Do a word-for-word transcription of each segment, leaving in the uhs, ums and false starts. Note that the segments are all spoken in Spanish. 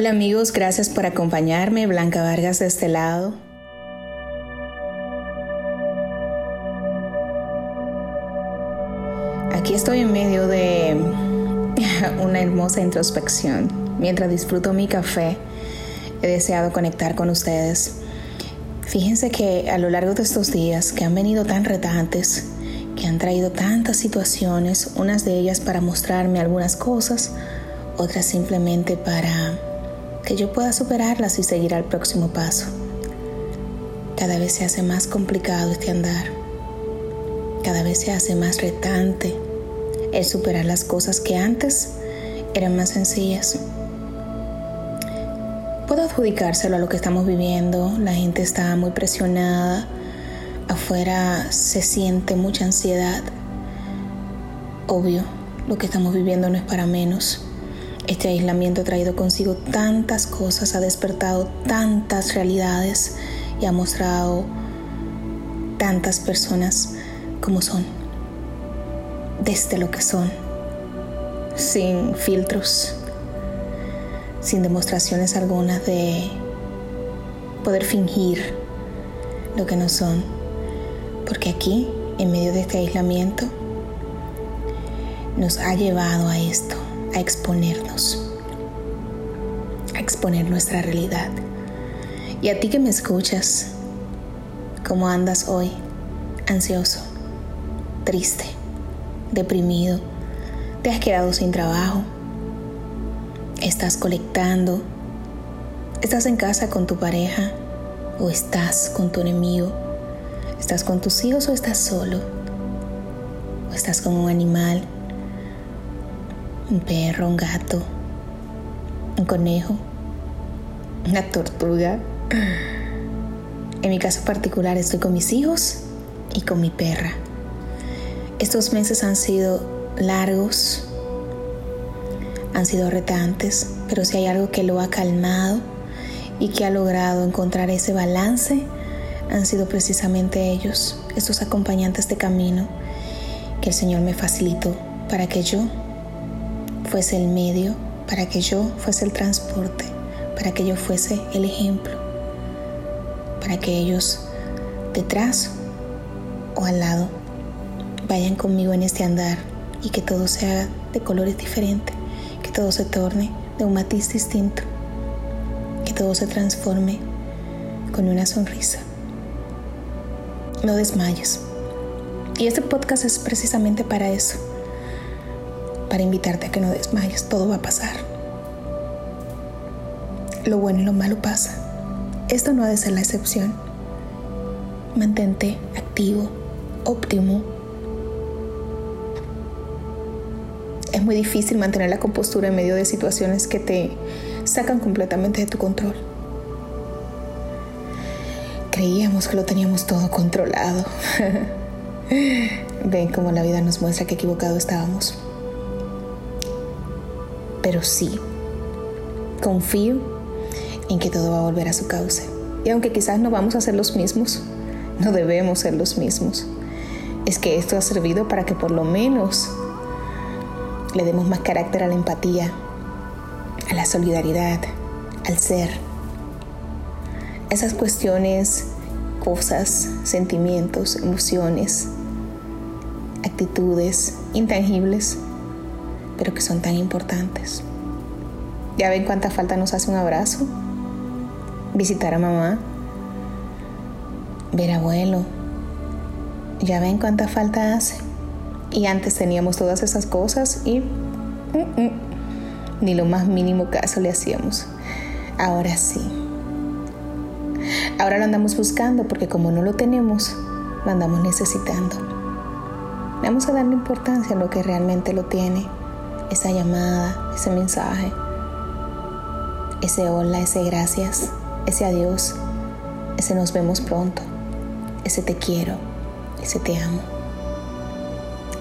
Hola amigos, gracias por acompañarme. Blanca Vargas de este lado. Aquí estoy en medio de una hermosa introspección. Mientras disfruto mi café, he deseado conectar con ustedes. Fíjense que a lo largo de estos días que han venido tan retantes, que han traído tantas situaciones, unas de ellas para mostrarme algunas cosas, otras simplemente para que yo pueda superarlas y seguir al próximo paso. Cada vez se hace más complicado este andar. Cada vez se hace más retante el superar las cosas que antes eran más sencillas. Puedo adjudicárselo a lo que estamos viviendo. La gente está muy presionada. Afuera se siente mucha ansiedad. Obvio, lo que estamos viviendo no es para menos. Este aislamiento ha traído consigo tantas cosas, ha despertado tantas realidades y ha mostrado tantas personas como son, desde lo que son, sin filtros, sin demostraciones algunas de poder fingir lo que no son, porque aquí, en medio de este aislamiento, nos ha llevado a esto. A exponernos, a exponer nuestra realidad. Y a ti que me escuchas, ¿cómo andas hoy? Ansioso, triste, deprimido, te has quedado sin trabajo, estás colectando, estás en casa con tu pareja o estás con tu enemigo, estás con tus hijos o estás solo, o estás con un animal. Un perro, un gato, un conejo, una tortuga. En mi caso particular estoy con mis hijos y con mi perra. Estos meses han sido largos, han sido retantes, pero si hay algo que lo ha calmado y que ha logrado encontrar ese balance, han sido precisamente ellos, estos acompañantes de camino que el Señor me facilitó para que yo fuese el medio, para que yo fuese el transporte, para que yo fuese el ejemplo, para que ellos detrás o al lado vayan conmigo en este andar y que todo sea de colores diferentes, que todo se torne de un matiz distinto, que todo se transforme con una sonrisa. No desmayes. Y este podcast es precisamente para eso. Para invitarte a que no desmayes, todo va a pasar. Lo bueno y lo malo pasa. Esto no ha de ser la excepción. Mantente activo, óptimo. Es muy difícil mantener la compostura en medio de situaciones que te sacan completamente de tu control. Creíamos que lo teníamos todo controlado. Ven cómo la vida nos muestra que equivocado estábamos. Pero sí, confío en que todo va a volver a su cauce. Y aunque quizás no vamos a ser los mismos, no debemos ser los mismos. Es que esto ha servido para que por lo menos le demos más carácter a la empatía, a la solidaridad, al ser. Esas cuestiones, cosas, sentimientos, emociones, actitudes intangibles, pero que son tan importantes. Ya ven cuánta falta nos hace un abrazo, visitar a mamá, ver a abuelo. Ya ven cuánta falta hace. Y antes teníamos todas esas cosas y uh, uh, ni lo más mínimo caso le hacíamos. Ahora sí. Ahora lo andamos buscando porque como no lo tenemos, lo andamos necesitando. Vamos a darle importancia a lo que realmente lo tiene. Esa llamada, ese mensaje, ese hola, ese gracias, ese adiós, ese nos vemos pronto, ese te quiero, ese te amo,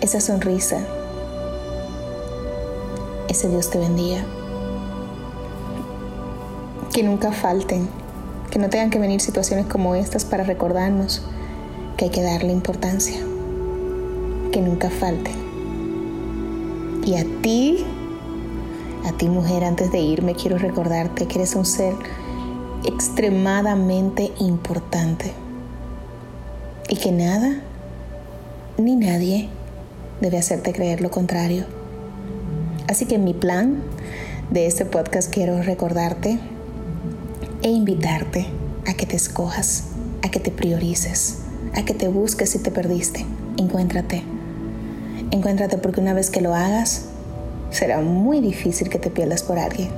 esa sonrisa, ese Dios te bendiga. Que nunca falten, que no tengan que venir situaciones como estas para recordarnos que hay que darle importancia, que nunca falten. Y a ti, a A ti, mujer, antes de irme, quiero recordarte que eres un ser extremadamente importante y que nada ni nadie debe hacerte creer lo contrario. Así que en mi plan de este podcast quiero recordarte e invitarte a que te escojas, a que te priorices, a que te busques si te perdiste. Encuéntrate. Encuéntrate, porque una vez que lo hagas, será muy difícil que te pierdas por alguien.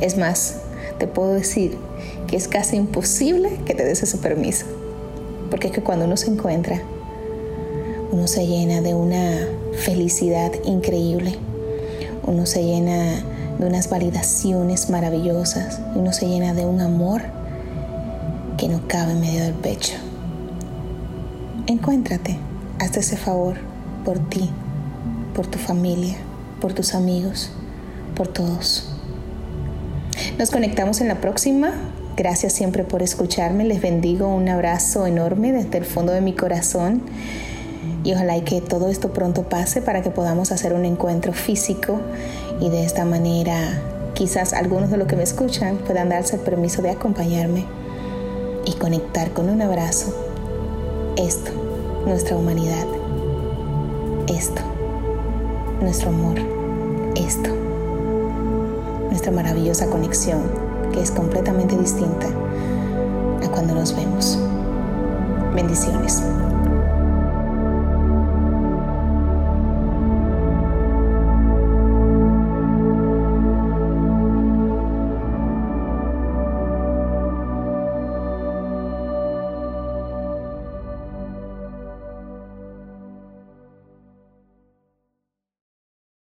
Es más, te puedo decir que es casi imposible que te des ese permiso. Porque es que cuando uno se encuentra, uno se llena de una felicidad increíble. Uno se llena de unas validaciones maravillosas. Uno se llena de un amor que no cabe en medio del pecho. Encuéntrate. Hazte ese favor por ti, por tu familia, por tus amigos, por todos. Nos conectamos en la próxima. Gracias siempre por escucharme. Les bendigo. Un abrazo enorme desde el fondo de mi corazón. Y ojalá y que todo esto pronto pase para que podamos hacer un encuentro físico y de esta manera quizás algunos de los que me escuchan puedan darse el permiso de acompañarme y conectar con un abrazo. Esto, nuestra humanidad. Esto, nuestro amor. Esto, nuestra maravillosa conexión, que es completamente distinta a cuando nos vemos. Bendiciones.